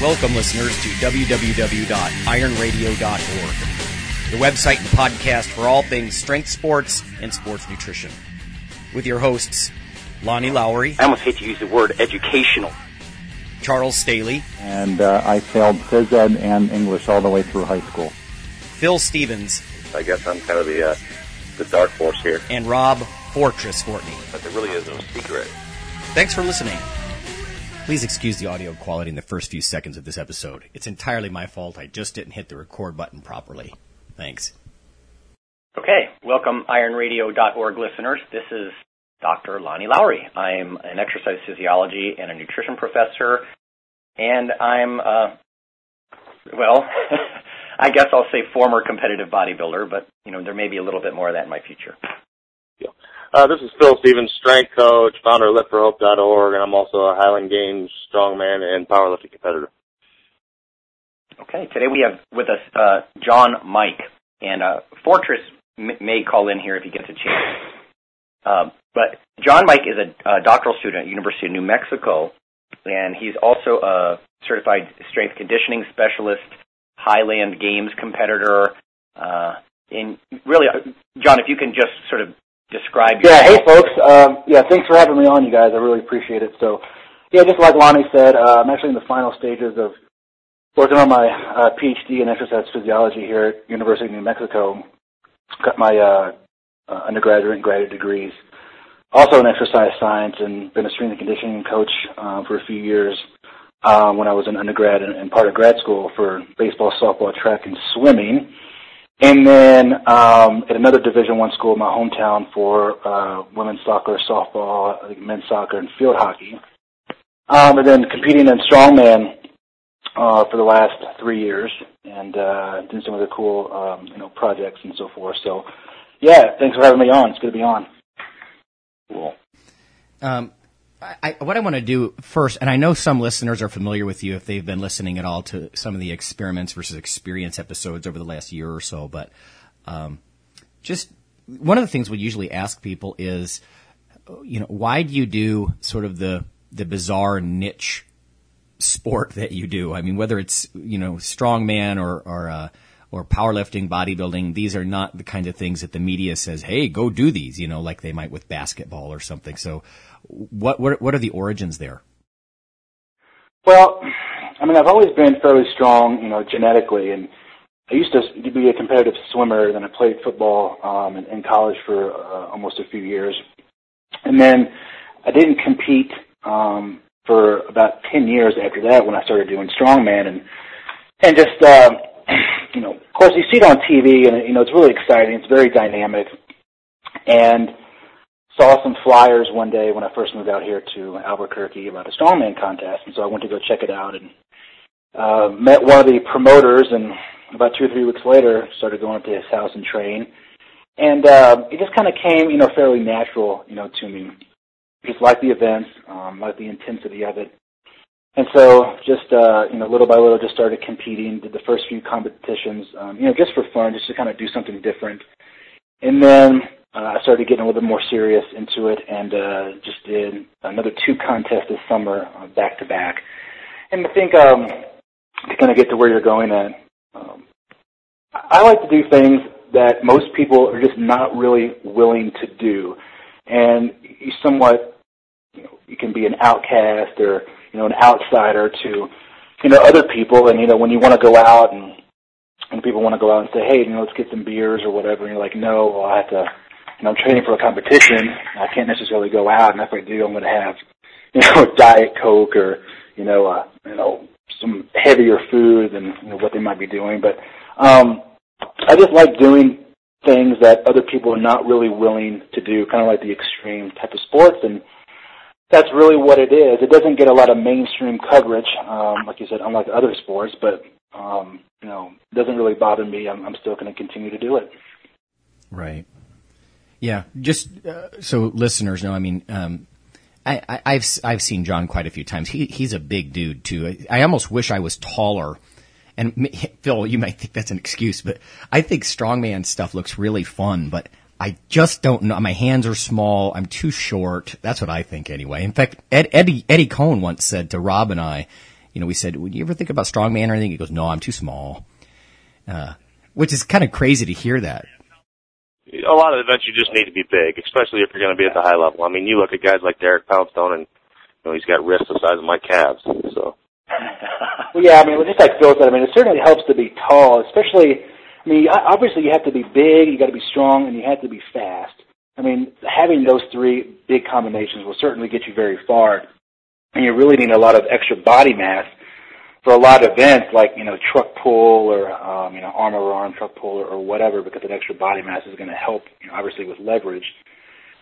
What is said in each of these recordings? Welcome, listeners, to www.ironradio.org, the website and podcast for all things strength sports and sports nutrition. With your hosts, Lonnie Lowry. I almost hate to use the word educational. Charles Staley. And I failed phys ed and English all the way through high school. Phil Stevens. I guess I'm kind of the dark horse here. And Rob Fortress Fortney. But there really is no secret. Thanks for listening. Please excuse the audio quality in the first few seconds of this episode. It's entirely my fault. I just didn't hit the record button properly. Thanks. Okay. Welcome, ironradio.org listeners. This is Dr. Lonnie Lowry. I'm an exercise physiology and a nutrition professor, and I'm, I guess I'll say former competitive bodybuilder, but, you know, there may be a little bit more of that in my future. Yeah. This is Phil Stevens, strength coach, founder of LiftForHope.org, and I'm also a Highland Games strongman and powerlifting competitor. Okay. Today we have with us John Mike, and Fortress may call in here if he gets a chance. But John Mike is a doctoral student at University of New Mexico, and he's also a certified strength conditioning specialist, Highland Games competitor. And really, John, if you can just sort of describe yourself. Yeah, hey, folks. Thanks for having me on, you guys. I really appreciate it. So, yeah, just like Lonnie said, I'm actually in the final stages of working on my PhD in exercise physiology here at University of New Mexico. Got my undergraduate and graduate degrees, also in exercise science, and been a strength and conditioning coach for a few years when I was an undergrad and part of grad school for baseball, softball, track, and swimming. And then at another Division I school in my hometown for women's soccer, softball, I think men's soccer, and field hockey. And then competing in strongman for the last 3 years and doing some of the cool projects and so forth. So, yeah, thanks for having me on. It's good to be on. Cool. What I want to do first, and I know some listeners are familiar with you if they've been listening at all to some of the experiments versus experience episodes over the last year or so, but just one of the things we usually ask people is, you know, why do you do sort of the bizarre niche sport that you do? I mean, whether it's, you know, strongman or powerlifting, bodybuilding, these are not the kind of things that the media says, hey, go do these, you know, like they might with basketball or something. So what are the origins there? Well, I mean, I've always been fairly strong, you know, genetically, and I used to be a competitive swimmer, then I played football in college for almost a few years. And then I didn't compete for about 10 years after that when I started doing strongman and just... you know, of course, you see it on TV, and, you know, it's really exciting. It's very dynamic. And saw some flyers one day when I first moved out here to Albuquerque about a strongman contest, and so I went to go check it out and met one of the promoters, and about 2 or 3 weeks later started going up to his house and train. And it just kind of came, you know, fairly natural, you know, to me. Just like the events, like the intensity of it. And so just, you know, little by little just started competing, did the first few competitions, you know, just for fun, just to kind of do something different. And then I started getting a little bit more serious into it and just did another 2 contests this summer back-to-back. And I think to kind of get to where you're going at, I like to do things that most people are just not really willing to do. And you somewhat... you can be an outcast or, you know, an outsider to, you know, other people. And, you know, when you want to go out and people want to go out and say, hey, you know, let's get some beers or whatever. And you're like, no, well, I have to, you know, I'm training for a competition. I can't necessarily go out. And if I do, I'm going to have, you know, Diet Coke or, you know, some heavier food than, you know, what they might be doing. But I just like doing things that other people are not really willing to do, kind of like the extreme type of sports. And that's really what it is. It doesn't get a lot of mainstream coverage, like you said, unlike other sports, but, you know, it doesn't really bother me. I'm still going to continue to do it. Right. Yeah. Just so listeners know, I mean, I've seen John quite a few times. He's a big dude, too. I almost wish I was taller. And, Phil, you might think that's an excuse, but I think strongman stuff looks really fun, but I just don't know. My hands are small. I'm too short. That's what I think anyway. In fact, Eddie Cohn once said to Rob and I, you know, we said, would you ever think about strongman or anything? He goes, no, I'm too small. Which is kind of crazy to hear that. A lot of events, you just need to be big, especially if you're going to be at the high level. I mean, you look at guys like Derek Poundstone, and you know, he's got wrists the size of my calves. So, well, yeah, I mean, just like Phil said, I mean, it certainly helps to be tall, especially. I mean, obviously, you have to be big, you got to be strong, and you have to be fast. I mean, having those three big combinations will certainly get you very far, and you really need a lot of extra body mass for a lot of events like, you know, truck pull or, you know, arm over arm truck pull or whatever, because that extra body mass is going to help, you know, obviously with leverage.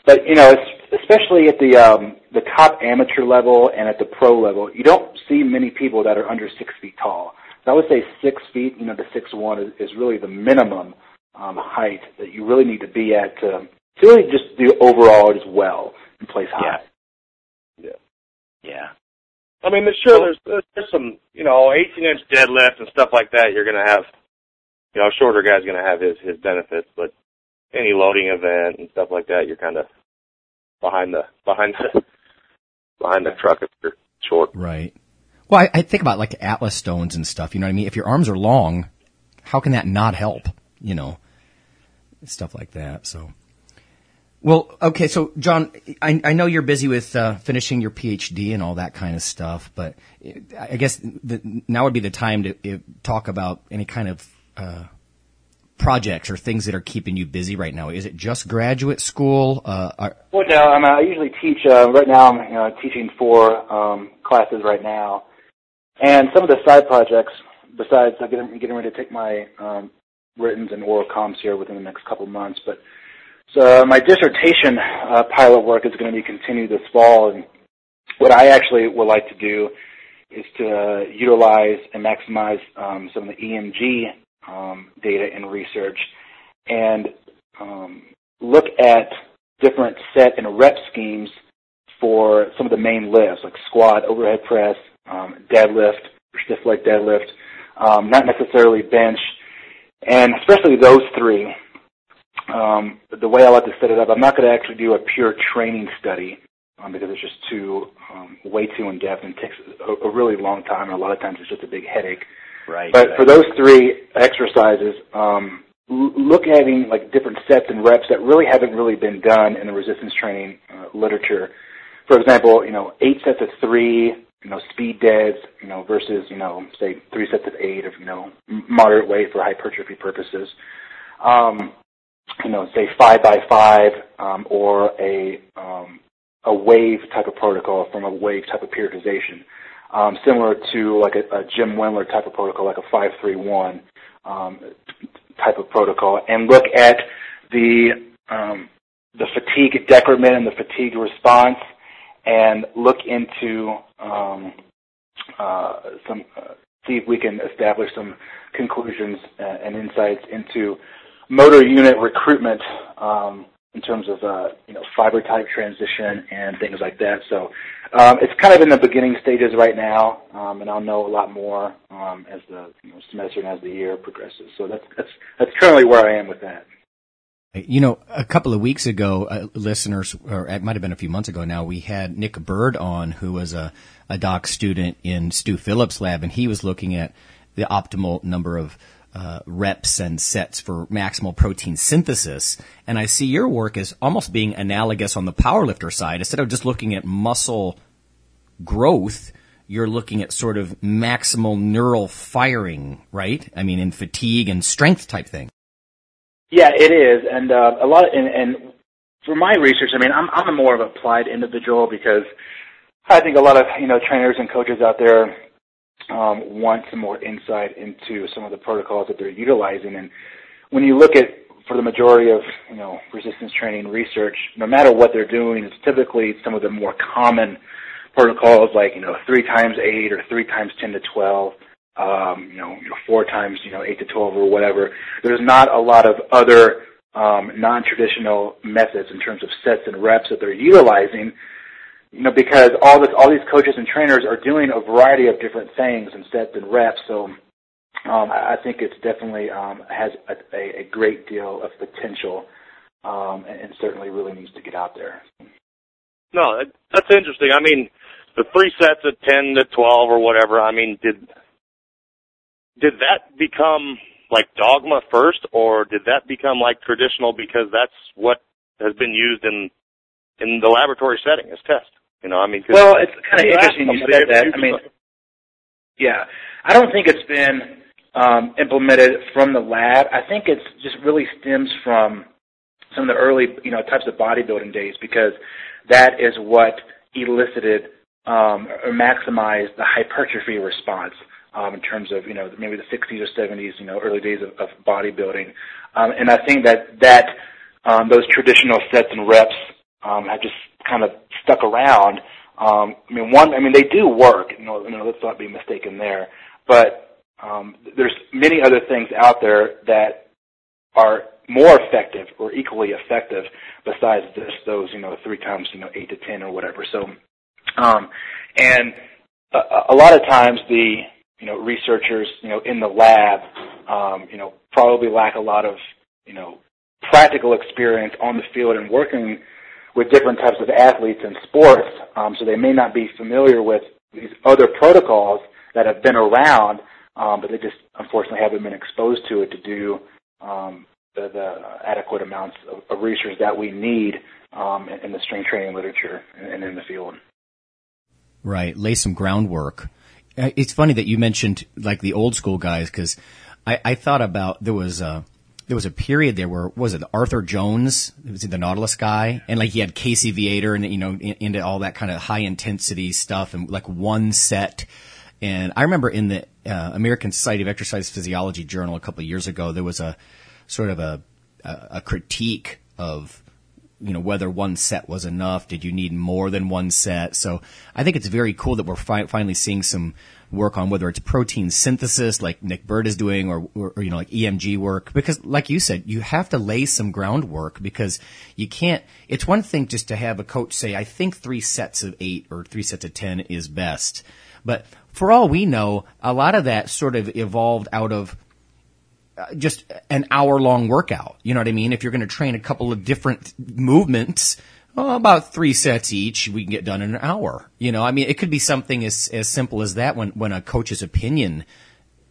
But, you know, it's, especially at the top amateur level and at the pro level, you don't see many people that are under 6 feet tall. So I would say 6 feet, you know, the 6'1" is really the minimum height that you really need to be at to really just do overall as well and place high. Yeah. Yeah. Yeah. I mean, sure, there's some, you know, 18-inch deadlift and stuff like that. You're going to have, you know, a shorter guy's going to have his benefits, but any loading event and stuff like that, you're kind of behind the truck if you're short. Right. Well, I think about like Atlas stones and stuff. You know what I mean? If your arms are long, how can that not help? You know, stuff like that. So, well, okay, so, John, I know you're busy with finishing your PhD and all that kind of stuff, but I guess now would be the time to talk about any kind of projects or things that are keeping you busy right now. Is it just graduate school? Well, no, I usually teach. Right now I'm teaching 4 classes right now, and some of the side projects, besides I'm getting ready to take my written and oral comms here within the next couple months, but so my dissertation pilot work is going to be continued this fall, and what I actually would like to do is to utilize and maximize some of the EMG data in research and look at different set and rep schemes for some of the main lifts, like squat, overhead press, deadlift, stiff leg deadlift, not necessarily bench, and especially those three. The way I like to set it up, I'm not going to actually do a pure training study because it's just way too in-depth and takes a really long time, and a lot of times it's just a big headache. Right. But exactly. For those 3 exercises, look at having like different sets and reps that really haven't really been done in the resistance training literature. For example, you know, 8 sets of 3, you know, speed deads, you know, versus, you know, say 3 sets of 8 of, you know, moderate weight for hypertrophy purposes. You know, say 5x5 or a wave type of protocol from a wave type of periodization, similar to like a Jim Wendler type of protocol, like a 5-3-1 type of protocol, and look at the fatigue decrement and the fatigue response, and look into see if we can establish some conclusions and insights into motor unit recruitment in terms of you know, fiber type transition and things like that. So it's kind of in the beginning stages right now, and I'll know a lot more as the semester and as the year progresses. So that's currently where I am with that. You know, a couple of weeks ago, listeners, or it might have been a few months ago now, we had Nick Bird on, who was a doc student in Stu Phillips' lab, and he was looking at the optimal number of reps and sets for maximal protein synthesis. And I see your work as almost being analogous on the powerlifter side. Instead of just looking at muscle growth, you're looking at sort of maximal neural firing, right? I mean, in fatigue and strength type thing. Yeah, it is. And a lot of, and for my research, I mean, I'm a more of an applied individual because I think a lot of, you know, trainers and coaches out there want some more insight into some of the protocols that they're utilizing. And when you look at, for the majority of, you know, resistance training research, no matter what they're doing, it's typically some of the more common protocols like, you know, 3x8 or 3x10 to 12, you know, 4x, you know, 8 to 12 or whatever. There's not a lot of other non-traditional methods in terms of sets and reps that they're utilizing. You know, because all these coaches and trainers are doing a variety of different things and sets and reps. So I think it's definitely has a great deal of potential, and certainly really needs to get out there. No, that's interesting. I mean, the three sets of 10 to 12 or whatever, I mean, did that become like dogma first, or did that become like traditional because that's what has been used in the laboratory setting as test? You know, I mean, well, it's kind of interesting you said that. I mean, yeah, I don't think it's been implemented from the lab. I think it's just really stems from some of the early, you know, types of bodybuilding days, because that is what elicited or maximized the hypertrophy response in terms of, you know, maybe the 60s or 70s, you know, early days of bodybuilding. And I think that those traditional sets and reps have just kind of stuck around. They do work. You know, let's not be mistaken there. But there's many other things out there that are more effective or equally effective besides just those, you know, three times, you know, 8 to 10 or whatever. So, and a lot of times the, you know, researchers, you know, in the lab, you know, probably lack a lot of, you know, practical experience on the field and working with different types of athletes and sports. So they may not be familiar with these other protocols that have been around, but they just unfortunately haven't been exposed to it to do, the adequate amounts of research that we need in the strength training literature and in the field. Right. Lay some groundwork. It's funny that you mentioned like the old school guys, because I thought about, there was a period there where, was it Arthur Jones, the Nautilus guy, and like he had Casey Viator and, you know, into all that kind of high intensity stuff and like one set. And I remember in the American Society of Exercise Physiology Journal a couple of years ago, there was a sort of a critique of, you know, whether one set was enough. Did you need more than one set? So I think it's very cool that we're finally seeing some work on whether it's protein synthesis like Nick Bird is doing or, you know, like EMG work. Because like you said, you have to lay some groundwork, because you can't, it's one thing just to have a coach say, I think 3 sets of 8 or 3 sets of 10 is best. But for all we know, a lot of that sort of evolved out of just an hour-long workout. You know what I mean? If you're going to train a couple of different movements, about 3 sets each, we can get done in an hour. You know, I mean, it could be something as simple as that when a coach's opinion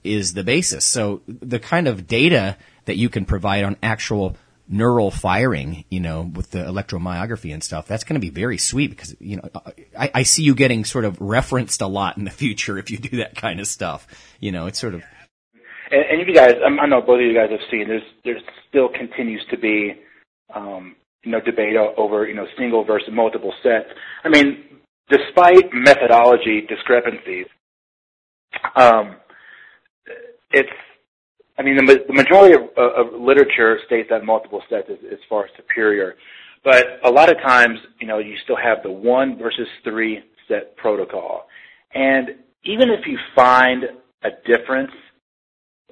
is the basis. So the kind of data that you can provide on actual neural firing, you know, with the electromyography and stuff, that's going to be very sweet, because, you know, I see you getting sort of referenced a lot in the future if you do that kind of stuff. You know, it's sort of... And if you guys, I know both of you guys have seen, there still continues to be, you know, debate over, you know, single versus multiple sets. I mean, despite methodology discrepancies, the majority of literature states that multiple sets is far superior. But a lot of times, you know, you still have the 1 versus 3 set protocol. And even if you find a difference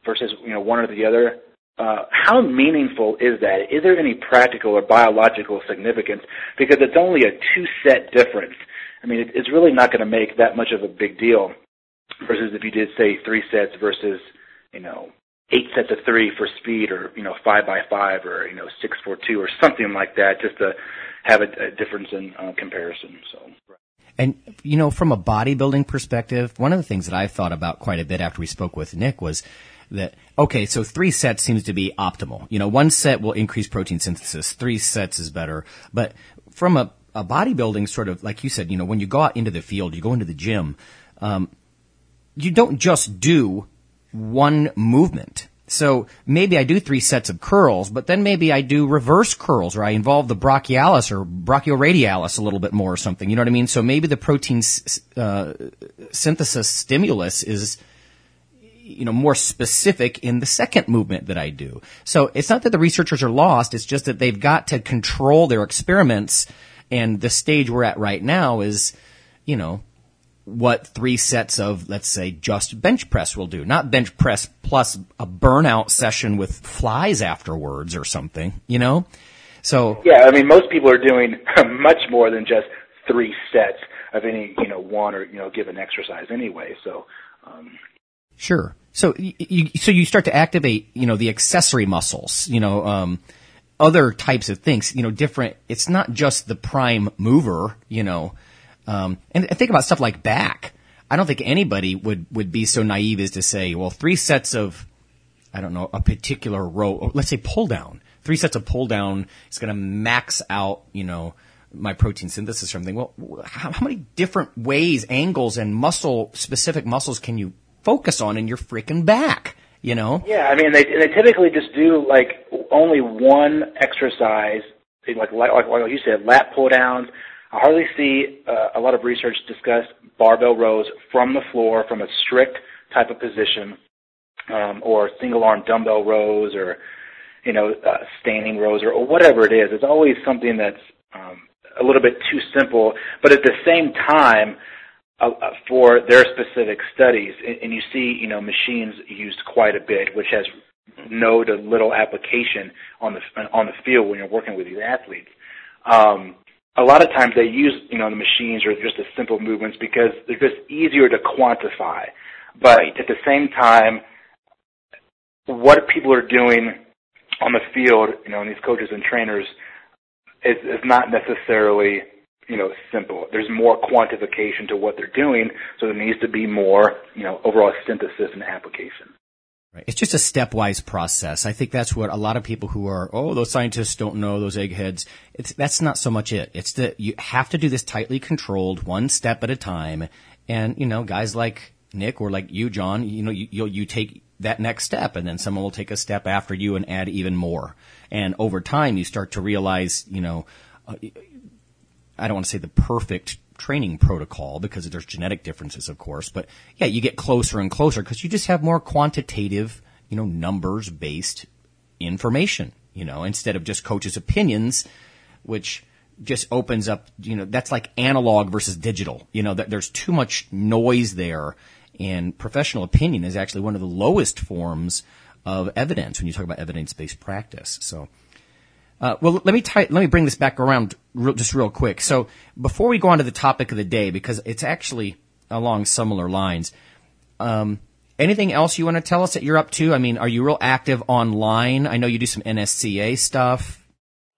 versus, you know, one or the other, how meaningful is that? Is there any practical or biological significance? Because it's only a 2-set difference. I mean, it's really not going to make that much of a big deal versus if you did, say, 3 sets versus, you know, 8 sets of 3 for speed, or, you know, 5x5 or, you know, 6x2 or something like that, just to have a difference in comparison. So. Right. And, you know, from a bodybuilding perspective, one of the things that I've thought about quite a bit after we spoke with Nick was that, okay, so 3 sets seems to be optimal. You know, 1 set will increase protein synthesis. 3 sets is better. But from a bodybuilding sort of, like you said, you know, when you go out into the field, you go into the gym, you don't just do one movement. So maybe I do 3 sets of curls, but then maybe I do reverse curls, or I involve the brachialis or brachioradialis a little bit more or something. You know what I mean? So maybe the protein synthesis stimulus is, you know, more specific in the second movement that I do. So it's not that the researchers are lost. It's just that they've got to control their experiments. And the stage we're at right now is, you know, what 3 sets of, let's say, just bench press will do. Not bench press plus a burnout session with flies afterwards or something, you know? So. Yeah, I mean, most people are doing much more than just 3 sets of any, you know, one or, you know, given exercise anyway. So, Sure. So you start to activate, you know, the accessory muscles, you know, other types of things, you know, different. It's not just the prime mover, you know. And think about stuff like back. I don't think anybody would be so naive as to say, well, 3 sets of, I don't know, a particular row, or let's say pull down. 3 sets of pull down is going to max out, you know, my protein synthesis or something. Well, how many different ways, angles, and specific muscles can you focus on in your freaking back? You know? Yeah, I mean, they typically just do like only one exercise, like you said, lat pull downs. I hardly see a lot of research discuss barbell rows from the floor, from a strict type of position, or single arm dumbbell rows, or standing rows, or whatever it is. It's always something that's a little bit too simple, but at the same time, for their specific studies, and you see, machines used quite a bit, which has no to little application on the field when you're working with these athletes. A lot of times they use, the machines or just the simple movements because they're just easier to quantify. But at the same time, what people are doing on the field, and these coaches and trainers, is not necessarily, simple. There's more quantification to what they're doing, so there needs to be more, overall synthesis and application. Right. It's just a stepwise process. I think that's what a lot of people who are, those scientists don't know, those eggheads. That's not so much it. It's that you have to do this tightly controlled, one step at a time. And, guys like Nick or like you, John, you take that next step, and then someone will take a step after you and add even more. And over time, you start to realize, I don't want to say the perfect training protocol because there's genetic differences, of course, but yeah, you get closer and closer because you just have more quantitative, numbers-based information, instead of just coaches' opinions, which just opens up, that's like analog versus digital. There's too much noise there, and professional opinion is actually one of the lowest forms of evidence when you talk about evidence-based practice. So, let me bring this back around just real quick. So before we go on to the topic of the day, because it's actually along similar lines, anything else you want to tell us that you're up to? I mean, are you real active online? I know you do some NSCA stuff.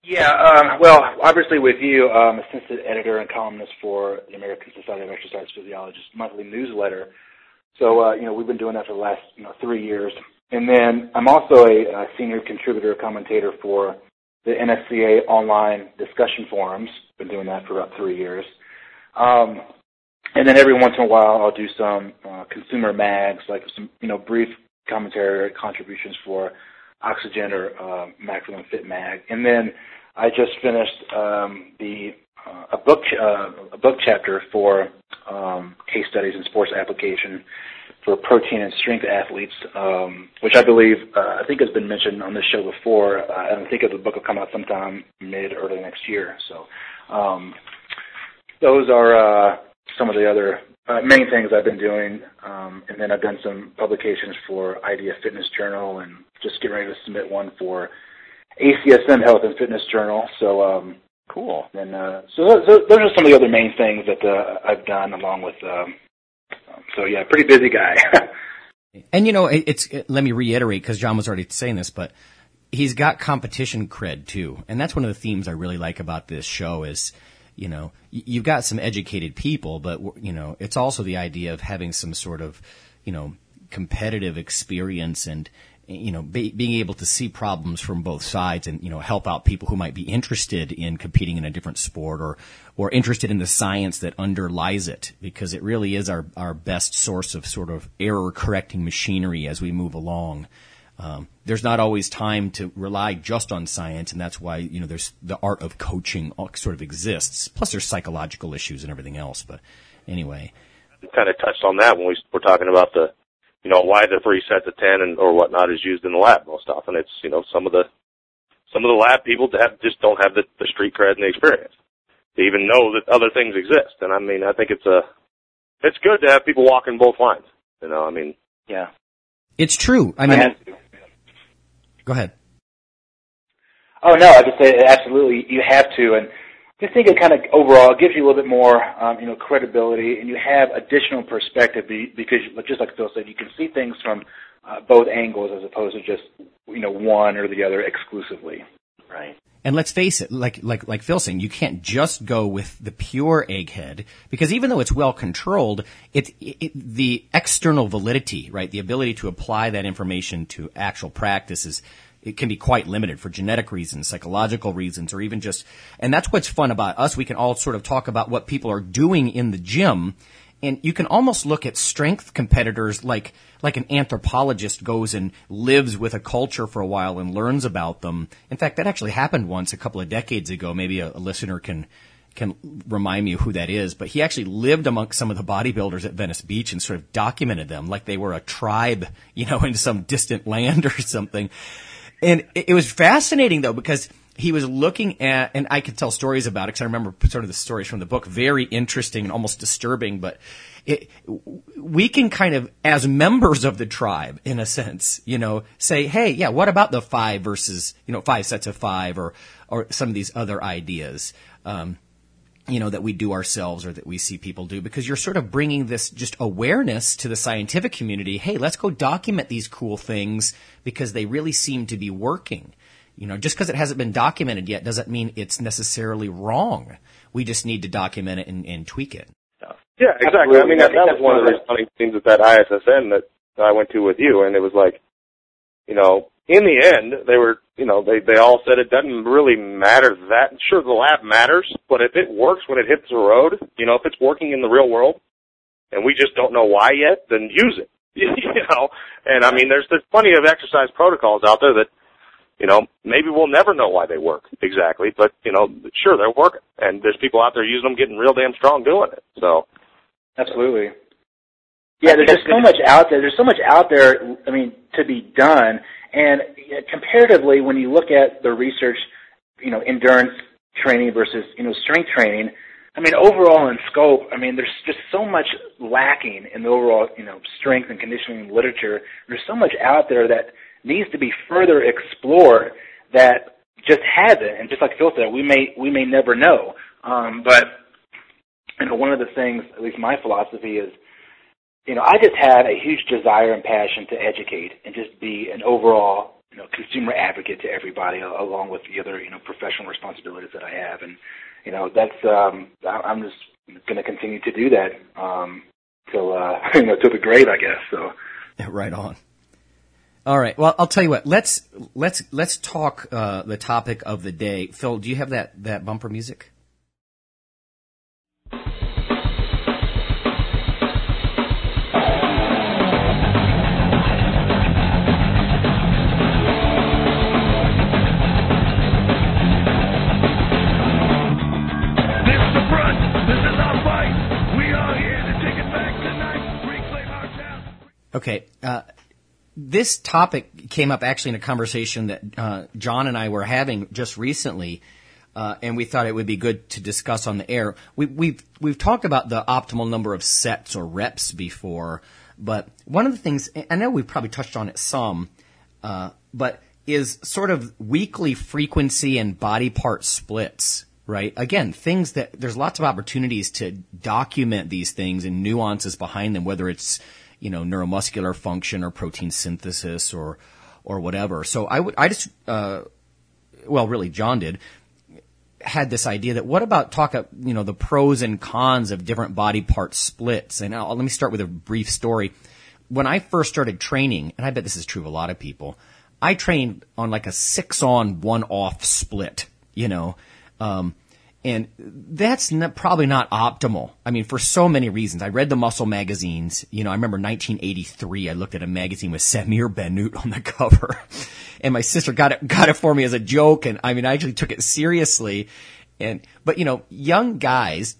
Yeah, well, obviously with you, I'm assistant editor and columnist for the American Society of Exercise Physiologists monthly newsletter. So, we've been doing that for the last, 3 years. And then I'm also a senior contributor commentator for the NSCA online discussion forums. Been doing that for about 3 years. And then every once in a while I'll do some consumer mags, like some, brief commentary or contributions for Oxygen or Maximum Fit Mag. And then I just finished a book chapter for case studies in sports application for protein and strength athletes, which I believe, I think has been mentioned on this show before. I think the book will come out sometime early next year. So those are some of the other main things I've been doing. And then I've done some publications for IDEA Fitness Journal and just getting ready to submit one for ACSM Health and Fitness Journal. So cool. And so those are some of the other main things that I've done along with so yeah, pretty busy guy. And let me reiterate because John was already saying this, but he's got competition cred too, and that's one of the themes I really like about this show is, you've got some educated people, but it's also the idea of having some sort of, competitive experience and being able to see problems from both sides and, help out people who might be interested in competing in a different sport or interested in the science that underlies it, because it really is our best source of sort of error correcting machinery as we move along. There's not always time to rely just on science, and that's why, there's the art of coaching sort of exists. Plus there's psychological issues and everything else. But anyway. We kind of touched on that when we were talking about the, why the 3 sets of 10 and or whatnot is used in the lab most often. It's some of the lab people just don't have the street cred and the experience to even know that other things exist. And I mean, I think it's good to have people walking both lines. I mean, yeah, it's true. I mean, go ahead. Oh no, I just say absolutely you have to, and just think it kind of overall gives you a little bit more, credibility, and you have additional perspective because, just like Phil said, you can see things from both angles as opposed to just, one or the other exclusively. Right. And let's face it, like Phil saying, you can't just go with the pure egghead, because even though it's well controlled, the external validity, right, the ability to apply that information to actual practices, it can be quite limited for genetic reasons, psychological reasons, or even just, and that's what's fun about us. We can all sort of talk about what people are doing in the gym. And you can almost look at strength competitors like an anthropologist goes and lives with a culture for a while and learns about them. In fact, that actually happened once a couple of decades ago. Maybe a listener can remind me who that is. But he actually lived amongst some of the bodybuilders at Venice Beach and sort of documented them like they were a tribe, you know, in some distant land or something. And it was fascinating, though, because he was looking at, and I could tell stories about it because I remember sort of the stories from the book, very interesting and almost disturbing, but we can kind of, as members of the tribe, in a sense, you know, say, hey, yeah, what about the five versus, you know, 5 sets of 5 or some of these other ideas, you know, that we do ourselves or that we see people do, because you're sort of bringing this just awareness to the scientific community. Hey, let's go document these cool things because they really seem to be working. You know, just because it hasn't been documented yet doesn't mean it's necessarily wrong. We just need to document it and tweak it. Yeah, exactly. I mean, that was one of the funny things at that ISSN that I went to with you, and it was like, you know, in the end, they were, you know, they all said it doesn't really matter that. Sure, the lab matters, but if it works when it hits the road, you know, if it's working in the real world, and we just don't know why yet, then use it, you know. And, I mean, there's plenty of exercise protocols out there that, you know, maybe we'll never know why they work exactly, but, you know, sure, they're working. And there's people out there using them, getting real damn strong doing it. So, absolutely. Yeah, there's just so much out there. There's so much out there, I mean, to be done. And comparatively, when you look at the research, you know, endurance training versus, you know, strength training, I mean, overall in scope, I mean, there's just so much lacking in the overall, you know, strength and conditioning literature. There's so much out there that needs to be further explored that just hasn't. And just like Phil said, we may never know. But, you know, one of the things, at least my philosophy is, you know, I just have a huge desire and passion to educate and just be an overall, you know, consumer advocate to everybody, along with the other, you know, professional responsibilities that I have. And, you know, that's, I'm just going to continue to do that till the grave, I guess. So, yeah, right on. All right. Well, I'll tell you what. Let's talk the topic of the day. Phil, do you have that bumper music? Okay, this topic came up actually in a conversation that John and I were having just recently, and we thought it would be good to discuss on the air. We've talked about the optimal number of sets or reps before, but one of the things, I know we've probably touched on it some, but is sort of weekly frequency and body part splits. Right. Again, things that there's lots of opportunities to document these things and nuances behind them, whether it's, you know, neuromuscular function or protein synthesis or whatever. So I just, John had this idea that what about the pros and cons of different body part splits? And let me start with a brief story. When I first started training, and I bet this is true of a lot of people, I trained on like a 6-on, 1-off split, you know, and that's probably not optimal. I mean, for so many reasons. I read the muscle magazines. You know, I remember 1983, I looked at a magazine with Samir Bannout on the cover. And my sister got it for me as a joke. And I mean, I actually took it seriously. But, you know, young guys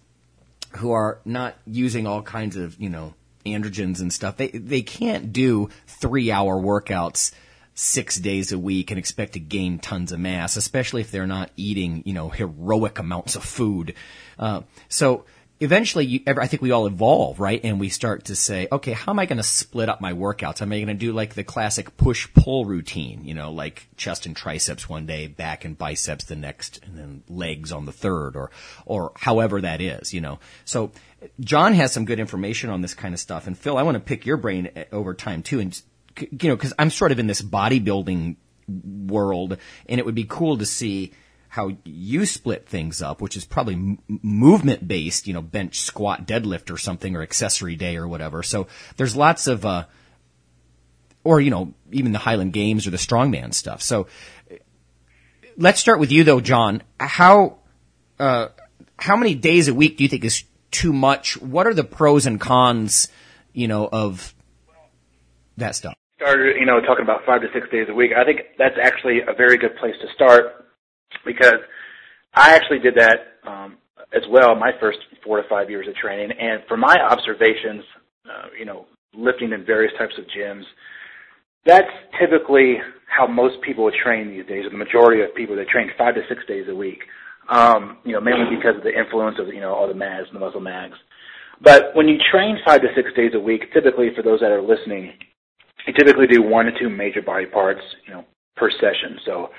who are not using all kinds of, you know, androgens and stuff, they can't do 3-hour workouts 6 days a week and expect to gain tons of mass, especially if they're not eating, you know, heroic amounts of food. So eventually, I think we all evolve, right? And we start to say, okay, how am I going to split up my workouts? Am I going to do like the classic push-pull routine, you know, like chest and triceps one day, back and biceps the next, and then legs on the third, or however that is, you know? So John has some good information on this kind of stuff. And Phil, I want to pick your brain over time too, and you know, because I'm sort of in this bodybuilding world, and it would be cool to see how you split things up, which is probably movement based, you know, bench, squat, deadlift or something, or accessory day or whatever. So there's lots of, or, you know, even the Highland Games or the strongman stuff. So let's start with you though, John. How many days a week do you think is too much? What are the pros and cons, you know, of that stuff? Started, you know, talking about 5 to 6 days a week. I think that's actually a very good place to start, because I actually did that as well my first 4 to 5 years of training. And from my observations, you know, lifting in various types of gyms, that's typically how most people would train these days, or the majority of people that train 5 to 6 days a week, you know, mainly because of the influence of, you know, all the mags and the muscle mags. But when you train 5 to 6 days a week, typically for those that are listening, you typically do 1 to 2 major body parts, you know, per session. So,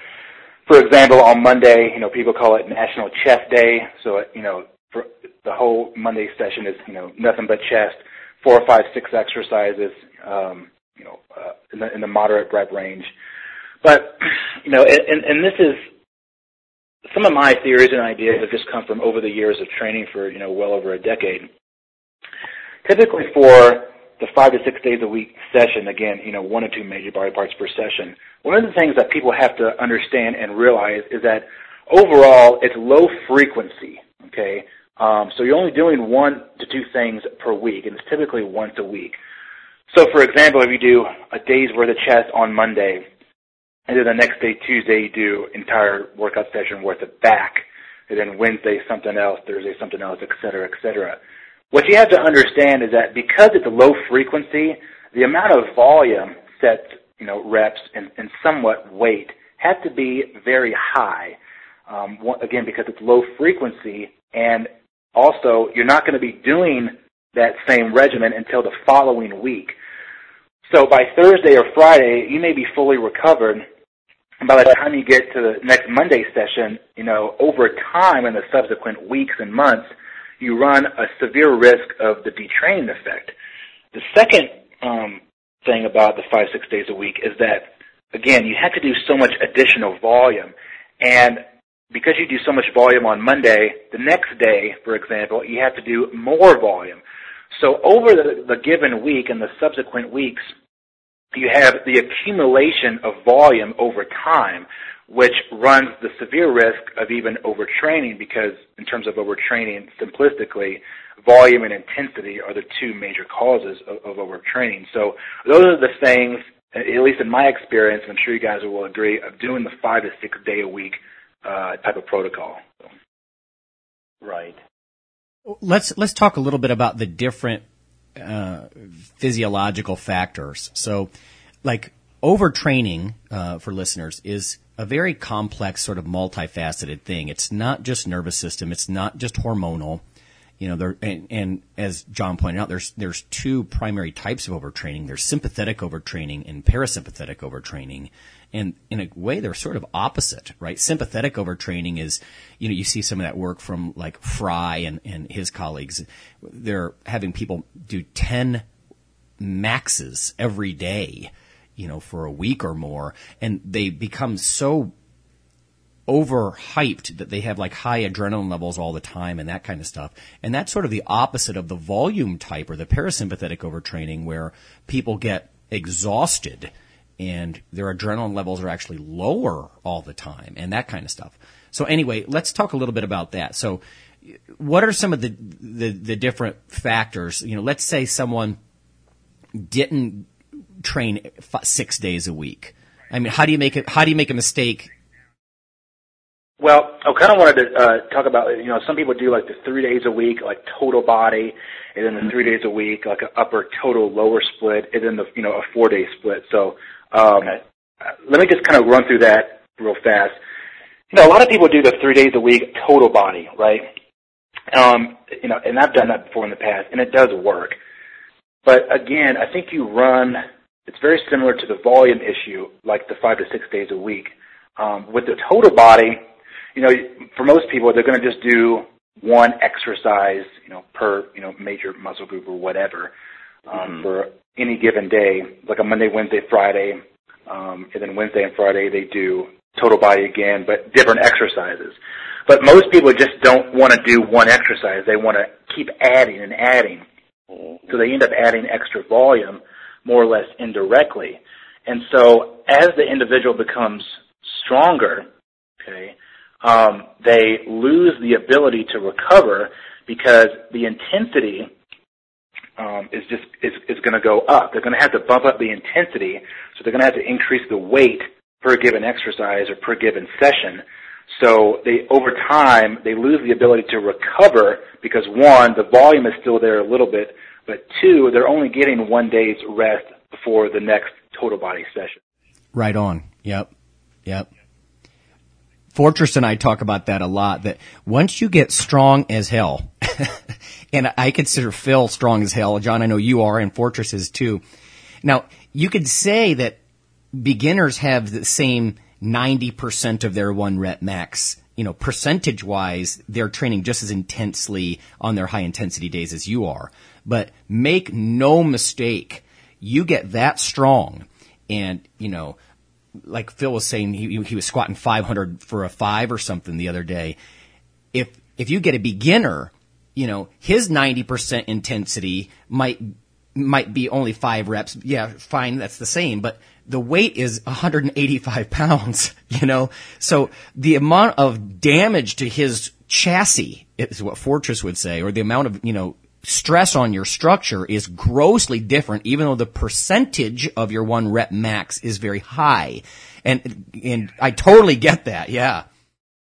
for example, on Monday, you know, people call it National Chest Day. So, you know, for the whole Monday session is, you know, nothing but chest, 4 or 5, 6 exercises, you know, in the moderate rep range. But, you know, and this is, some of my theories and ideas have just come from over the years of training for, you know, well over a decade. Typically for the 5 to 6 days a week session, again, you know, 1 or 2 major body parts per session, one of the things that people have to understand and realize is that overall it's low frequency, okay? So you're only doing 1 to 2 things per week, and it's typically once a week. So, for example, if you do a day's worth of chest on Monday, and then the next day, Tuesday, you do entire workout session worth of back, and then Wednesday something else, Thursday something else, et cetera, et cetera. What you have to understand is that because it's a low frequency, the amount of volume, sets, you know, reps, and somewhat weight have to be very high. Again, because it's low frequency, and also you're not going to be doing that same regimen until the following week. So by Thursday or Friday, you may be fully recovered. And by the time you get to the next Monday session, you know, over time in the subsequent weeks and months, you run a severe risk of the detraining effect. The second thing about the 5 to 6 days a week is that, again, you have to do so much additional volume. And because you do so much volume on Monday, the next day, for example, you have to do more volume. So over the given week and the subsequent weeks, you have the accumulation of volume over time, which runs the severe risk of even overtraining, because in terms of overtraining, simplistically, volume and intensity are the two major causes of overtraining. So those are the things, at least in my experience, and I'm sure you guys will agree, of doing the 5 to 6 day a week type of protocol. So. Right. Let's talk a little bit about the different physiological factors. So, like, overtraining for listeners is a very complex, sort of multifaceted thing. It's not just nervous system. It's not just hormonal. You know, there and as John pointed out, there's two primary types of overtraining. There's sympathetic overtraining and parasympathetic overtraining. And in a way, they're sort of opposite, right? Sympathetic overtraining is, you know, you see some of that work from like Fry and his colleagues. They're having people do 10 maxes every day, you know, for a week or more, and they become so overhyped that they have like high adrenaline levels all the time and that kind of stuff. And that's sort of the opposite of the volume type or the parasympathetic overtraining, where people get exhausted and their adrenaline levels are actually lower all the time and that kind of stuff. So anyway, let's talk a little bit about that. So what are some of the different factors? You know, let's say someone didn't train 6 days a week. I mean, how do you make a mistake? Well, I kind of wanted to talk about, you know, some people do like the 3 days a week, like total body, and then the 3 days a week, like an upper total lower split, and then the, you know, a 4 day split. So okay. Let me just kind of run through that real fast. You know, a lot of people do the 3 days a week total body, right? You know, and I've done that before in the past, and it does work. But again, I think it's very similar to the volume issue, like the 5 to 6 days a week. With the total body, you know, for most people, they're going to just do one exercise, you know, per, you know, major muscle group or whatever, for any given day, like a Monday, Wednesday, Friday, and then Wednesday and Friday they do total body again, but different exercises. But most people just don't want to do one exercise. They want to keep adding and adding. So they end up adding extra volume, more or less indirectly. And so as the individual becomes stronger, okay, they lose the ability to recover because the intensity is going to go up. They're going to have to bump up the intensity, so they're going to have to increase the weight per given exercise or per given session. So they, over time, they lose the ability to recover because, one, the volume is still there a little bit, but, two, they're only getting one day's rest before the next total body session. Right on. Yep. Fortress and I talk about that a lot, that once you get strong as hell, and I consider Phil strong as hell, John, I know you are, and Fortress is too. Now, you could say that beginners have the same 90% of their one rep max, you know, percentage wise, they're training just as intensely on their high intensity days as you are. But make no mistake, you get that strong. And, you know, like Phil was saying, he was squatting 500 for a five or something the other day. If you get a beginner, you know, his 90% intensity might be only five reps. Yeah, fine. That's the same, but the weight is 185 pounds, you know? So the amount of damage to his chassis is what Fortress would say, or the amount of, you know, stress on your structure is grossly different, even though the percentage of your one rep max is very high. And I totally get that. Yeah.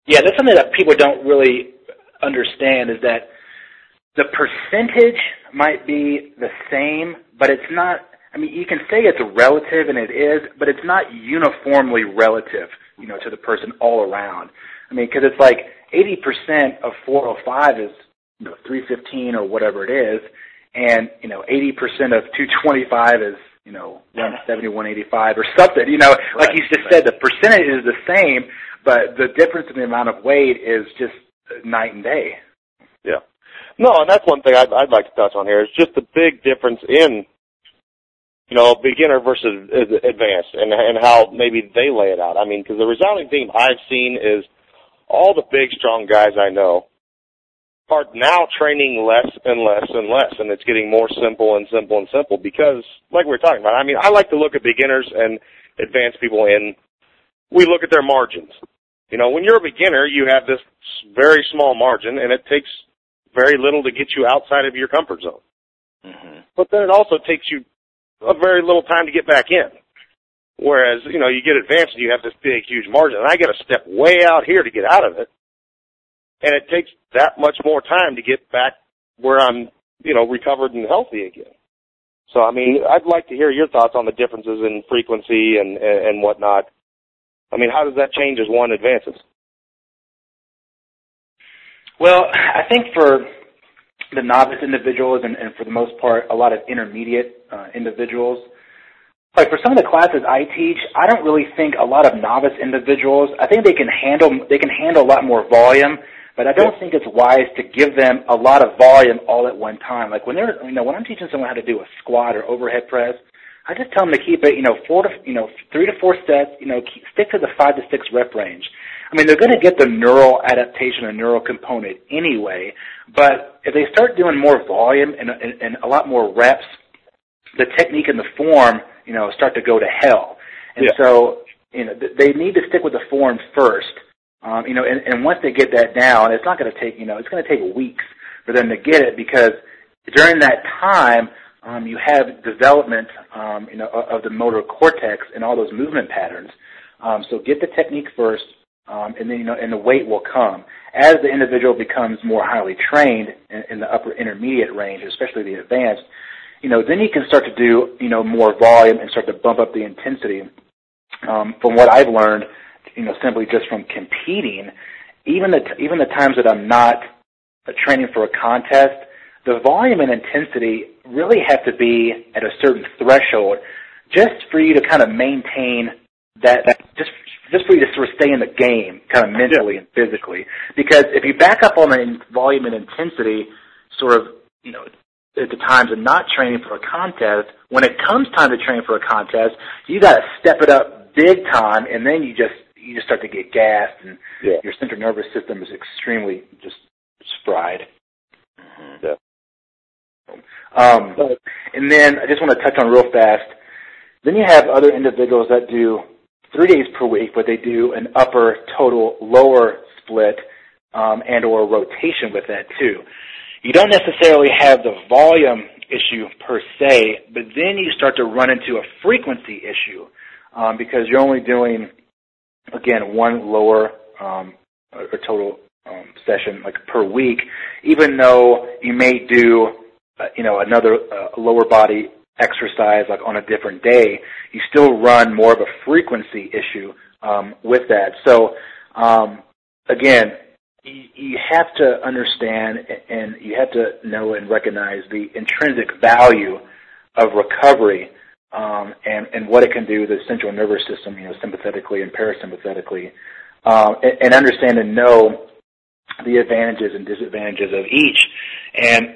Yeah. That's something that people don't really understand, is that the percentage might be the same, but it's not, I mean, you can say it's relative, and it is, but it's not uniformly relative, you know, to the person all around. I mean, because it's like 80% of 405 is, you know, 315 or whatever it is, and, you know, 80% of 225 is, you know, 170, 185 or something. You know, like you just said, the percentage is the same, but the difference in the amount of weight is just night and day. Yeah. No, and that's one thing I'd like to touch on here is just the big difference in, you know, beginner versus advanced, and how maybe they lay it out. I mean, because the resounding theme I've seen is all the big, strong guys I know are now training less and less and less, and it's getting more simple and simple and simple because, like we were talking about, I mean, I like to look at beginners and advanced people, and we look at their margins. You know, when you're a beginner, you have this very small margin, and it takes very little to get you outside of your comfort zone. Mm-hmm. But then it also takes you a very little time to get back in. Whereas, you know, you get advanced and you have this big, huge margin, and I got to step way out here to get out of it. And it takes that much more time to get back where I'm, you know, recovered and healthy again. So, I mean, I'd like to hear your thoughts on the differences in frequency and whatnot. I mean, how does that change as one advances? Well, I think for the novice individuals and for the most part a lot of intermediate individuals, like for some of the classes I teach, I don't really think a lot of novice individuals, I think they can handle a lot more volume, but I don't think it's wise to give them a lot of volume all at one time. Like when they're, you know, when I'm teaching someone how to do a squat or overhead press, I just tell them to keep it, you know, 3 to 4 sets, you know, stick to the 5 to 6 rep range. I mean, they're going to get the neural adaptation and neural component anyway, but if they start doing more volume and a lot more reps, the technique and the form, you know, start to go to hell. And so, you know, they need to stick with the form first, you know, and once they get that down, it's not going to take, you know, it's going to take weeks for them to get it because during that time, you have development, you know, of the motor cortex and all those movement patterns. So get the technique first, and then, you know, and the weight will come. As the individual becomes more highly trained in the upper intermediate range, especially the advanced, you know, then you can start to do, you know, more volume and start to bump up the intensity. From what I've learned, you know, simply just from competing, even the times that I'm not training for a contest, the volume and intensity really have to be at a certain threshold just for you to kind of maintain that just for you to sort of stay in the game kind of mentally and physically. Because if you back up on the volume and intensity sort of, you know, at the times of not training for a contest, when it comes time to train for a contest, you got to step it up big time, and then you just, you just start to get gassed, and your central nervous system is extremely just fried. Mm-hmm. Yeah. And then I just want to touch on real fast. Then you have other individuals that do 3 days per week, but they do an upper total lower split and or rotation with that too. You don't necessarily have the volume issue per se, but then you start to run into a frequency issue because you're only doing, again, one lower or total session like per week, even though you may do another lower body exercise like on a different day. You still run more of a frequency issue with that. So again, you have to understand and you have to know and recognize the intrinsic value of recovery and what it can do to the central nervous system, sympathetically and parasympathetically, and understand and know the advantages and disadvantages of each. And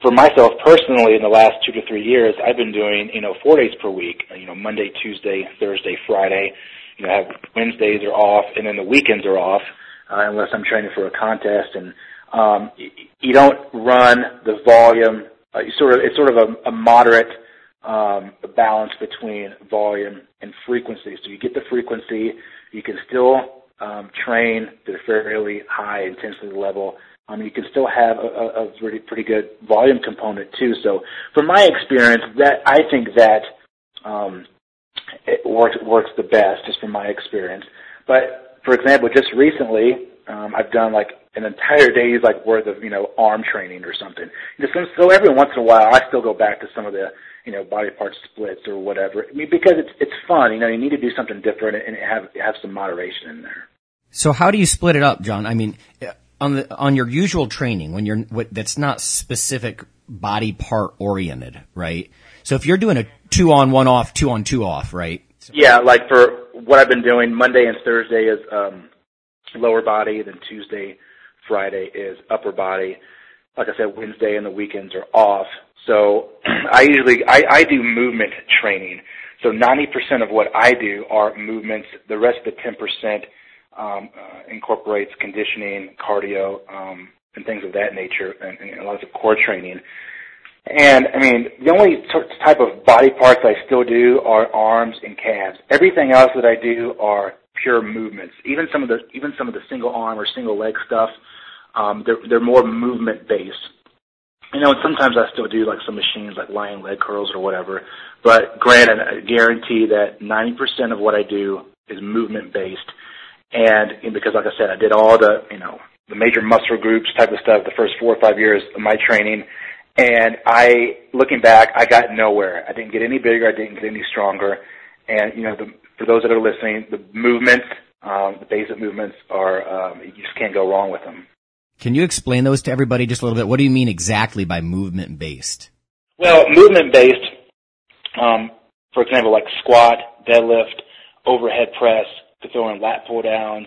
for myself personally, in the last 2 to 3 years, I've been doing 4 days per week, Monday, Tuesday, Thursday, Friday. I have Wednesdays are off, and then the weekends are off. Unless I'm training for a contest, and you don't run the volume. It's sort of a moderate balance between volume and frequency. So you get the frequency, you can still train at a fairly high intensity level. You can still have a really pretty good volume component too. So from my experience, that I think that it works the best, just from my experience. But for example, just recently, I've done like an entire day's like worth of arm training or something. So every once in a while, I still go back to some of the body part splits or whatever. I mean, because it's fun. You need to do something different and have some moderation in there. So how do you split it up, John? I mean, on your usual training when that's not specific body part oriented, right? So if you're doing a 2 on 1 off, 2 on 2 off, right? Yeah, like for what I've been doing, Monday and Thursday is lower body, then Tuesday, Friday is upper body. Like I said, Wednesday and the weekends are off. So I do movement training. So 90% of what I do are movements. The rest of the 10% incorporates conditioning, cardio, and things of that nature, and lots of core training. And, I mean, the only type of body parts I still do are arms and calves. Everything else that I do are pure movements. Even some of the single arm or single leg stuff, they're more movement based. And sometimes I still do like some machines like lying leg curls or whatever. But granted, I guarantee that 90% of what I do is movement based. And because, like I said, I did all the, the major muscle groups type of stuff the first 4 or 5 years of my training. And looking back, I got nowhere. I didn't get any bigger. I didn't get any stronger. And, for those that are listening, the movements, the basic movements are, you just can't go wrong with them. Can you explain those to everybody just a little bit? What do you mean exactly by movement-based? Well, movement-based, for example, like squat, deadlift, overhead press, to throw in lat pull-downs,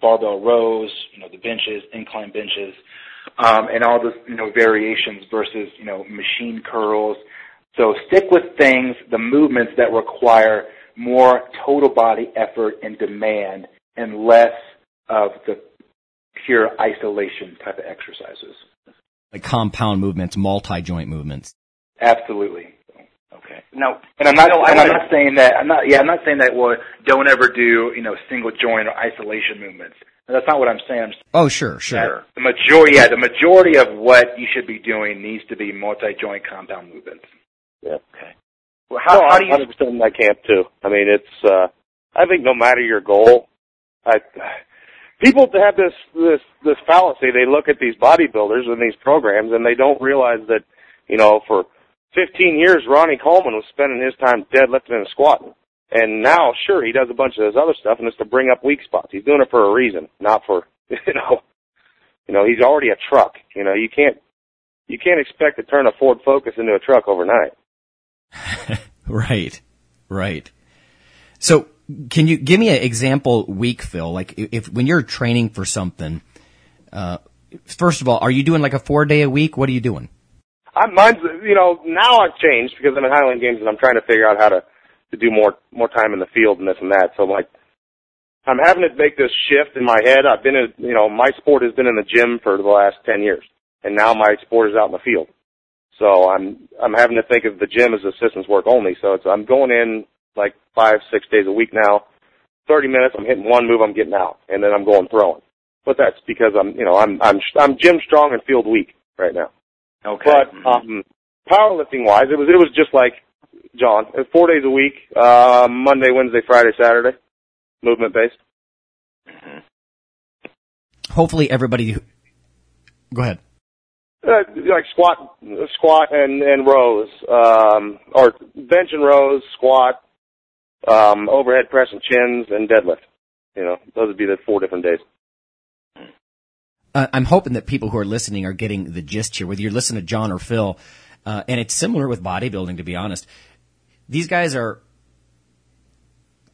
barbell rows, the benches, incline benches. And all those, variations versus, machine curls. So stick with things, the movements that require more total body effort and demand and less of the pure isolation type of exercises. Like compound movements, multi-joint movements. Absolutely. Okay. No, and I'm not saying that, well, don't ever do, single joint or isolation movements. That's not what I'm saying. Oh, sure. The majority of what you should be doing needs to be multi-joint compound movements. Yeah. Okay. Well, how do you? 100% in my camp too. I mean, it's. I think no matter your goal, people have this fallacy. They look at these bodybuilders and these programs, and they don't realize that for 15 years Ronnie Coleman was spending his time deadlifting and squatting. And now, sure, he does a bunch of this other stuff, and it's to bring up weak spots. He's doing it for a reason, not for, he's already a truck. You can't expect to turn a Ford Focus into a truck overnight. Right. So can you give me an example week, Phil? Like when you're training for something, first of all, are you doing like a 4 day a week? What are you doing? Now I've changed because I'm in Highland Games and I'm trying to figure out how to do more time in the field and this and that. So, like, I'm having to make this shift in my head. I've been in, my sport has been in the gym for the last 10 years, and now my sport is out in the field. So I'm having to think of the gym as assistance work only. So I'm going in like 5-6 days a week now. 30 minutes, I'm hitting one move, I'm getting out, and then I'm going throwing. But that's because I'm gym strong and field weak right now. Okay. But powerlifting wise, it was just like John. It was 4 days a week, Monday, Wednesday, Friday, Saturday, movement based. Mm-hmm. Hopefully, everybody. Go ahead. Like squat and rows, or bench and rows, squat, overhead press and chins, and deadlift. Those would be the 4 different days. I'm hoping that people who are listening are getting the gist here, whether you're listening to John or Phil. And it's similar with bodybuilding, to be honest. These guys are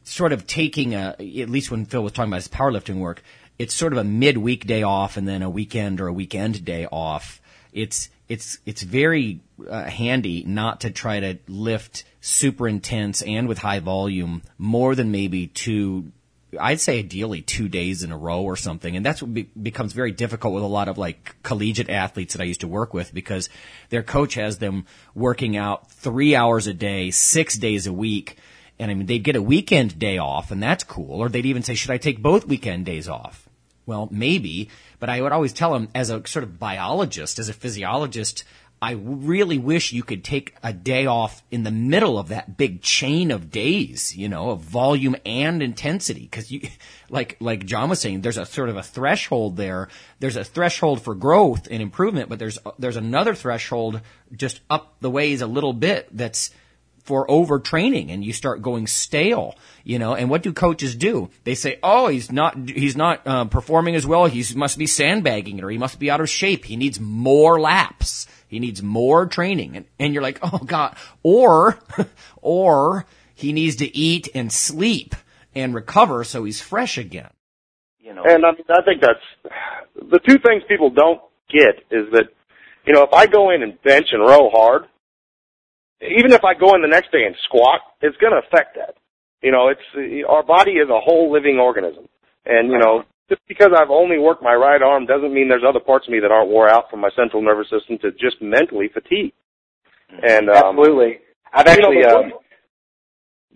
sort of taking at least when Phil was talking about his powerlifting work, it's sort of a midweek day off and then a weekend or a weekend day off. It's very handy not to try to lift super intense and with high volume more than maybe 2 I'd say ideally 2 days in a row or something. And that's what becomes very difficult with a lot of like collegiate athletes that I used to work with, because their coach has them working out 3 hours a day, 6 days a week. And I mean, they'd get a weekend day off, and that's cool. Or they'd even say, should I take both weekend days off? Well, maybe, but I would always tell them, as a sort of biologist, as a physiologist, I really wish you could take a day off in the middle of that big chain of days, of volume and intensity. Cause you, like John was saying, there's a sort of a threshold there. There's a threshold for growth and improvement, but there's another threshold just up the ways a little bit that's for overtraining, and you start going stale, and what do coaches do? They say, oh, he's not performing as well. He must be sandbagging it, or he must be out of shape. He needs more laps. He needs more training. And you're like, oh God, or he needs to eat and sleep and recover so he's fresh again. And I think that's the two things people don't get is that, if I go in and bench and row hard, even if I go in the next day and squat, it's going to affect that. It's our body is a whole living organism. And, just because I've only worked my right arm doesn't mean there's other parts of me that aren't wore out from my central nervous system to just mentally fatigue. And absolutely. I've actually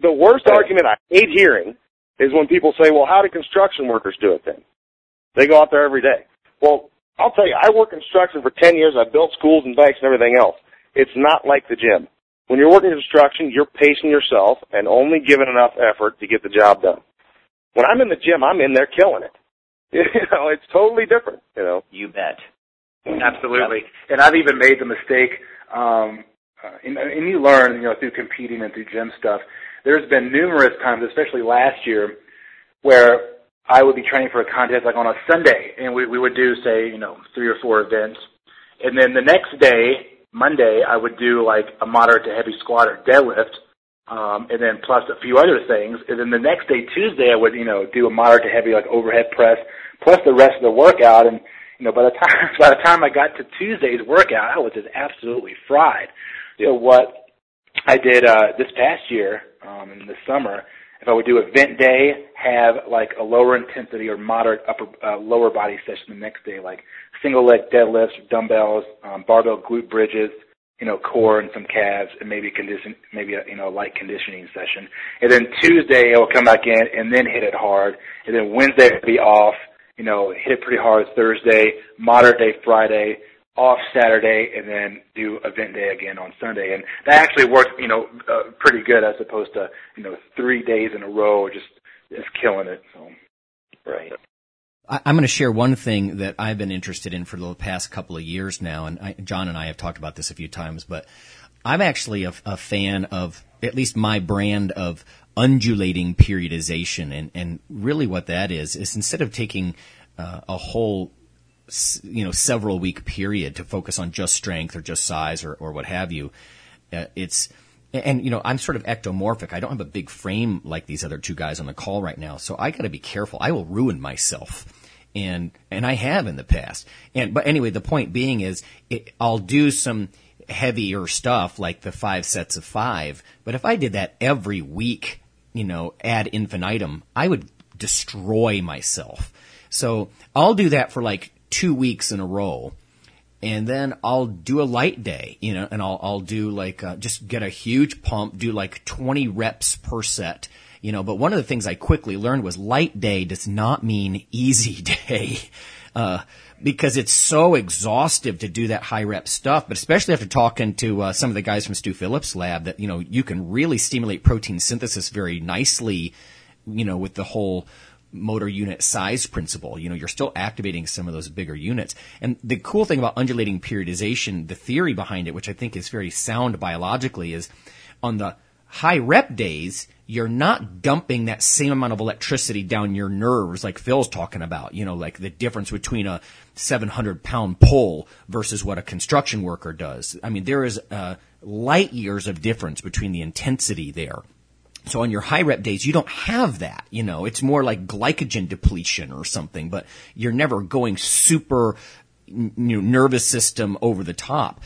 the worst argument I hate hearing is when people say, well, how do construction workers do it then? They go out there every day. Well, I'll tell you, I worked construction for 10 years. I built schools and banks and everything else. It's not like the gym. When you're working construction, you're pacing yourself and only giving enough effort to get the job done. When I'm in the gym, I'm in there killing it. It's totally different, You bet. Absolutely. And I've even made the mistake, and you learn, through competing and through gym stuff. There's been numerous times, especially last year, where I would be training for a contest like on a Sunday, and we would do, say, 3 or 4 events. And then the next day, Monday, I would do like a moderate to heavy squat or deadlift, and then plus a few other things. And then the next day, Tuesday, I would, do a moderate to heavy like overhead press, plus the rest of the workout. And, by the time I got to Tuesday's workout, I was just absolutely fried. So what I did this past year, in the summer, if I would do event day, have like a lower intensity or moderate upper lower body session the next day, like single leg deadlifts, dumbbells, barbell glute bridges, core and some calves, and maybe a light conditioning session. And then Tuesday I will come back in and then hit it hard. And then Wednesday I'll be off, hit it pretty hard Thursday, moderate day Friday, off Saturday, and then do event day again on Sunday. And that actually worked, pretty good as opposed to, 3 days in a row just killing it. So, right. I'm going to share one thing that I've been interested in for the past couple of years now, and John and I have talked about this a few times, but I'm actually a fan of at least my brand of undulating periodization. And really what that is instead of taking a whole several week period to focus on just strength or just size or what have you. I'm sort of ectomorphic. I don't have a big frame like these other two guys on the call right now. So I got to be careful. I will ruin myself. And I have in the past. But anyway, the point being is I'll do some heavier stuff like the 5 sets of 5. But if I did that every week, ad infinitum, I would destroy myself. So I'll do that for like 2 weeks in a row. And then I'll do a light day, you know, and I'll do like, just get a huge pump, do like 20 reps per set, you know. But one of the things I quickly learned was light day does not mean easy day, because it's so exhaustive to do that high rep stuff. But especially after talking to some of the guys from Stu Phillips' lab that, you know, you can really stimulate protein synthesis very nicely, you know, with the whole motor unit size principle. You know, you're still activating some of those bigger units. And the cool thing about undulating periodization, the theory behind it, which I think is very sound biologically, is on the high rep days, you're not dumping that same amount of electricity down your nerves like Phil's talking about, you know, like the difference between a 700-pound pull versus what a construction worker does. I mean, there is light years of difference between the intensity there. So on your high rep days, you don't have that, you know. It's more like glycogen depletion or something, but you're never going super, you know, nervous system over the top.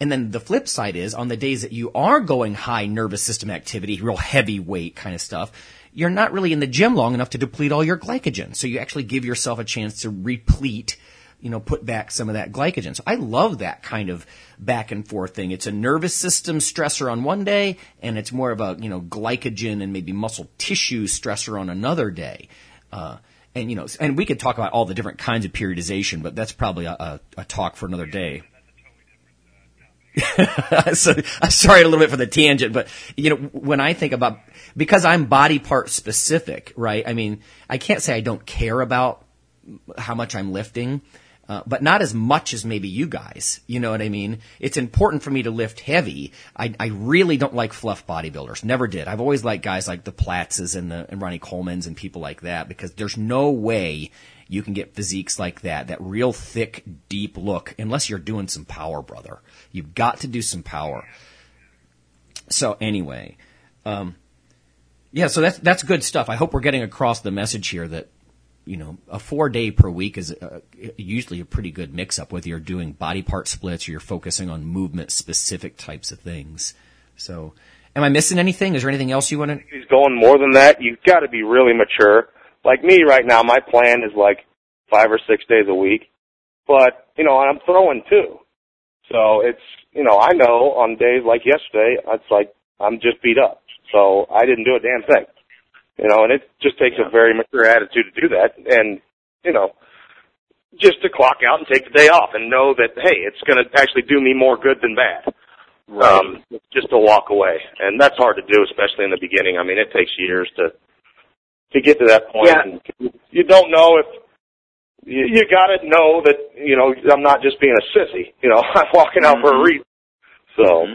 And then the flip side is on the days that you are going high nervous system activity, real heavy weight kind of stuff, you're not really in the gym long enough to deplete all your glycogen. So you actually give yourself a chance to replete, you know, put back some of that glycogen. So I love that kind of back and forth thing. It's a nervous system stressor on one day, and it's more of a, you know, glycogen and maybe muscle tissue stressor on another day. And, you know, and we could talk about all the different kinds of periodization, but that's probably a talk for another day. So I'm sorry a little bit for the tangent, but, you know, when I think about, because I'm body part specific, right? I mean, I can't say I don't care about how much I'm lifting. But not as much as maybe you guys. You know what I mean? It's important for me to lift heavy. I really don't like fluff bodybuilders. Never did. I've always liked guys like the Platzes and Ronnie Coleman's and people like that, because there's no way you can get physiques like that, that real thick, deep look, unless you're doing some power, brother. You've got to do some power. So anyway, yeah, so that's good stuff. I hope we're getting across the message here that, you know, a 4 day per week is usually a pretty good mix up, whether you're doing body part splits or you're focusing on movement specific types of things. So am I missing anything? Is there anything else you want to? If he's going more than that, you've got to be really mature. Like me right now, my plan is like 5 or 6 days a week, but you know, I'm throwing two. So it's, you know, I know on days like yesterday, it's like, I'm just beat up. So I didn't do a damn thing. You know, and it just takes a very mature attitude to do that, and, you know, just to clock out and take the day off and know that, hey, it's going to actually do me more good than bad, right. Just to walk away. And that's hard to do, especially in the beginning. I mean, it takes years to get to that point. Yeah. And you don't know if you got to know that, you know, I'm not just being a sissy. You know, I'm walking out for a reason. So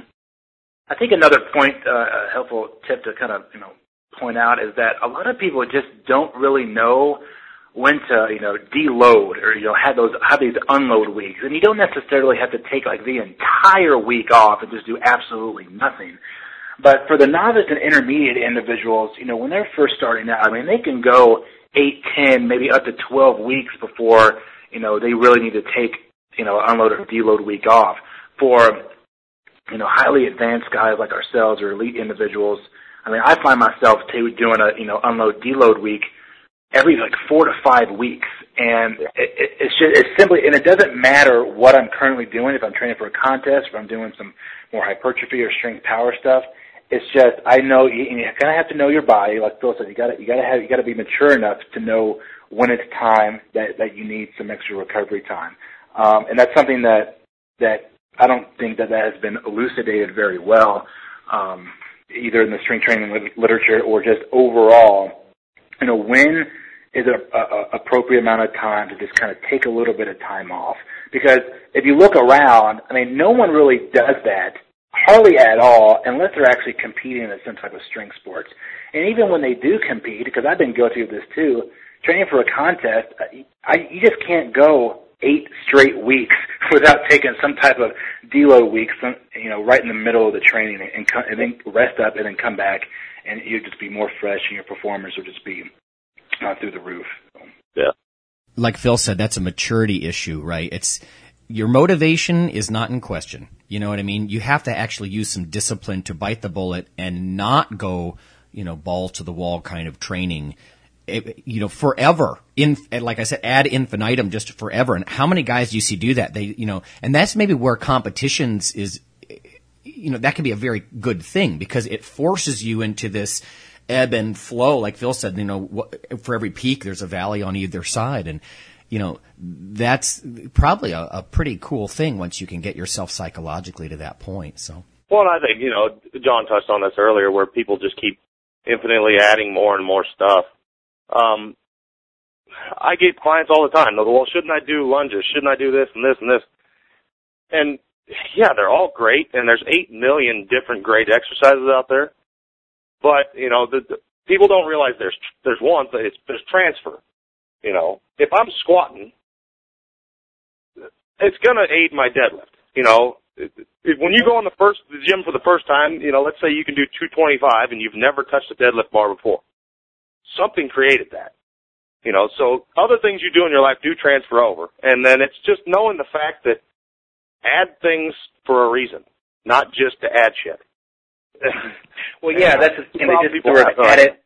I think another point, a helpful tip to kind of, you know, point out is that a lot of people just don't really know when to, you know, deload or, you know, have these unload weeks. And you don't necessarily have to take like the entire week off and just do absolutely nothing. But for the novice and intermediate individuals, you know, when they're first starting out, I mean, they can go 8, 10, maybe up to 12 weeks before, you know, they really need to take, you know, unload or deload week off. For, you know, highly advanced guys like ourselves or elite individuals, I mean, I find myself doing a, you know, unload deload week every like 4 to 5 weeks, and it's simply, and it doesn't matter what I'm currently doing. If I'm training for a contest, if I'm doing some more hypertrophy or strength power stuff, it's just I know you kind of have to know your body. Like Phil said, you got to be mature enough to know when it's time that you need some extra recovery time, and that's something that I don't think that has been elucidated very well. Either in the strength training literature or just overall, you know, when is an appropriate amount of time to just kind of take a little bit of time off? Because if you look around, I mean, no one really does that, hardly at all, unless they're actually competing in some type of strength sports. And even when they do compete, because I've been guilty of this too, training for a contest, you just can't go 8 straight weeks without taking some type of deload week, you know, right in the middle of the training, and then rest up and then come back, and you'll just be more fresh, and your performance will just be through the roof. Yeah. Like Phil said, that's a maturity issue, right? It's your motivation is not in question. You know what I mean? You have to actually use some discipline to bite the bullet and not go, you know, ball to the wall kind of training you know, forever. Like I said, ad infinitum, just forever. And how many guys do you see do that? They, you know, and that's maybe where competitions is, you know, that can be a very good thing because it forces you into this ebb and flow. Like Phil said, you know, for every peak, there's a valley on either side. And, you know, that's probably a pretty cool thing once you can get yourself psychologically to that point. So, well, and I think, you know, John touched on this earlier where people just keep infinitely adding more and more stuff. I get clients all the time. They'll go, well, shouldn't I do lunges? Shouldn't I do this and this and this? And, yeah, they're all great, and there's 8 million different great exercises out there. But, you know, the people don't realize there's one, but there's transfer. You know, if I'm squatting, it's going to aid my deadlift. You know, when you go on the gym for the first time, you know, let's say you can do 225 and you've never touched a deadlift bar before. Something created that. You know, so other things you do in your life do transfer over. And then it's just knowing the fact that add things for a reason, not just to add shit. Well, yeah, that's the thing. They just sort of add it.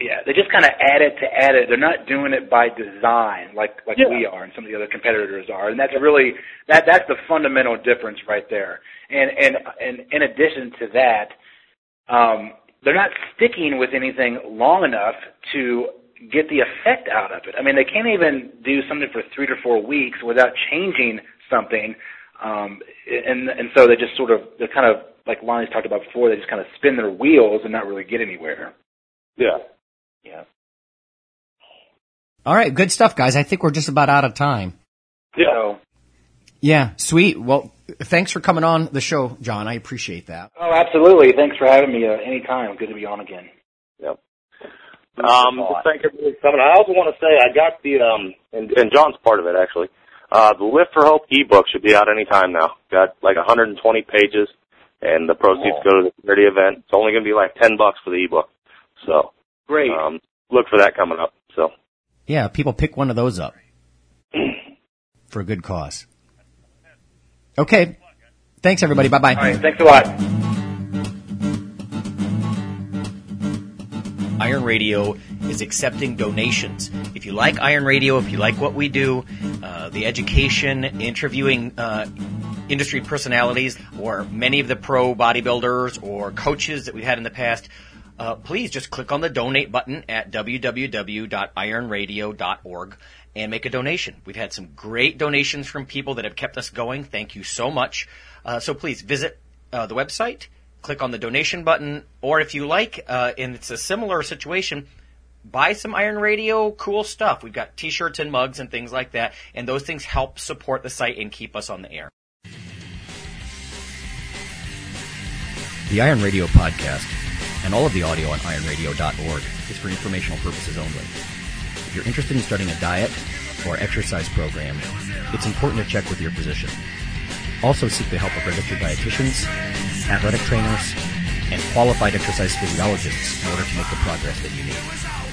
Yeah, they just kind of add it to add it. They're not doing it by design like we are and some of the other competitors are. And that's really that's the fundamental difference right there. And in addition to that, they're not sticking with anything long enough to get the effect out of it. I mean, they can't even do something for 3 to 4 weeks without changing something. And so they just sort of, they're kind of, like Lonnie's talked about before, they just kind of spin their wheels and not really get anywhere. Yeah. Yeah. All right. Good stuff, guys. I think we're just about out of time. Yeah. So, yeah. Sweet. Well, thanks for coming on the show, John. I appreciate that. Oh, absolutely. Thanks for having me anytime. Good to be on again. Yep. Thank you for coming. I also want to say I got the, and John's part of it, actually. The Lift for Hope ebook should be out any time now. Got like 120 pages, and the proceeds go to the charity event. It's only going to be like $10 for the ebook. So great. Look for that coming up. So yeah, people pick one of those up for a good cause. Okay, thanks everybody. Bye bye. All right, thanks a lot. Iron Radio is accepting donations. If you like Iron Radio, if you like what we do, the education, interviewing industry personalities, or many of the pro bodybuilders or coaches that we've had in the past, please just click on the donate button at www.ironradio.org and make a donation. We've had some great donations from people that have kept us going. Thank you so much. So please visit the website, click on the donation button, or if you like, and it's a similar situation, buy some Iron Radio cool stuff. We've got T-shirts and mugs and things like that, and those things help support the site and keep us on the air. The Iron Radio podcast and all of the audio on ironradio.org is for informational purposes only. If you're interested in starting a diet or exercise program, it's important to check with your physician. Also seek the help of registered dietitians, athletic trainers, and qualified exercise physiologists in order to make the progress that you need.